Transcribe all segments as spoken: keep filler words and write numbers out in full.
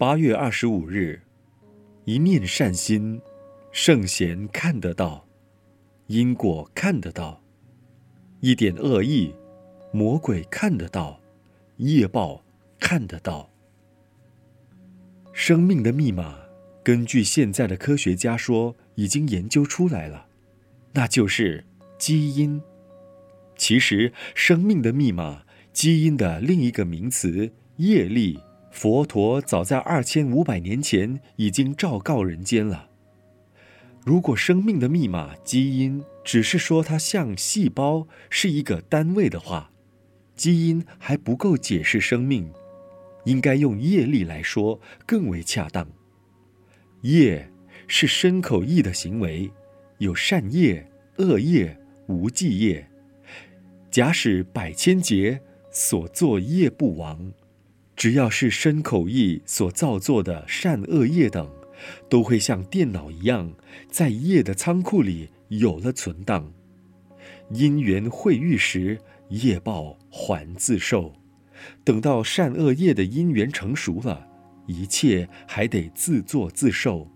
八月二十五日，一念善心，圣贤看得到，因果看得到；一点恶意，魔鬼看得到，业报看得到。生命的密码，根据现在的科学家说，已经研究出来了，那就是基因。其实，生命的密码，基因的另一个名词，业力，佛陀早在二千五百年前已经昭告人间了。如果生命的密码基因只是说它像细胞是一个单位的话，基因还不够解释生命，应该用业力来说更为恰当。业是身口意的行为，有善业、恶业、无记业。假使百千劫，所作业不亡，只要是身口意所造作的善恶业等，都会像电脑一样，在业的仓库里有了存档。因缘会遇时，业报还自受。等到善恶业的因缘成熟了，一切还得自作自受。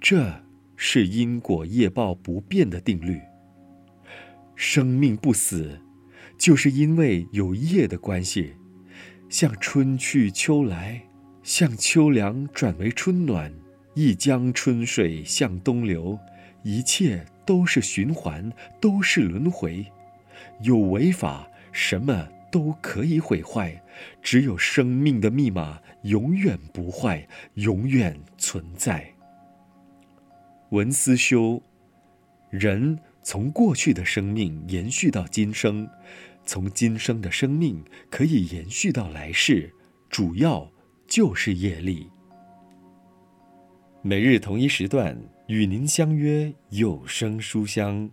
这是因果业报不变的定律。生命不死，就是因为有业的关系。像春去秋来，像秋凉转为春暖，一江春水向东流，一切都是循环，都是轮回。有违法，什么都可以毁坏，只有生命的密码永远不坏，永远存在。文思修，人从过去的生命延续到今生，从今生的生命可以延续到来世，主要就是业力。每日同一时段与您相约有声书香。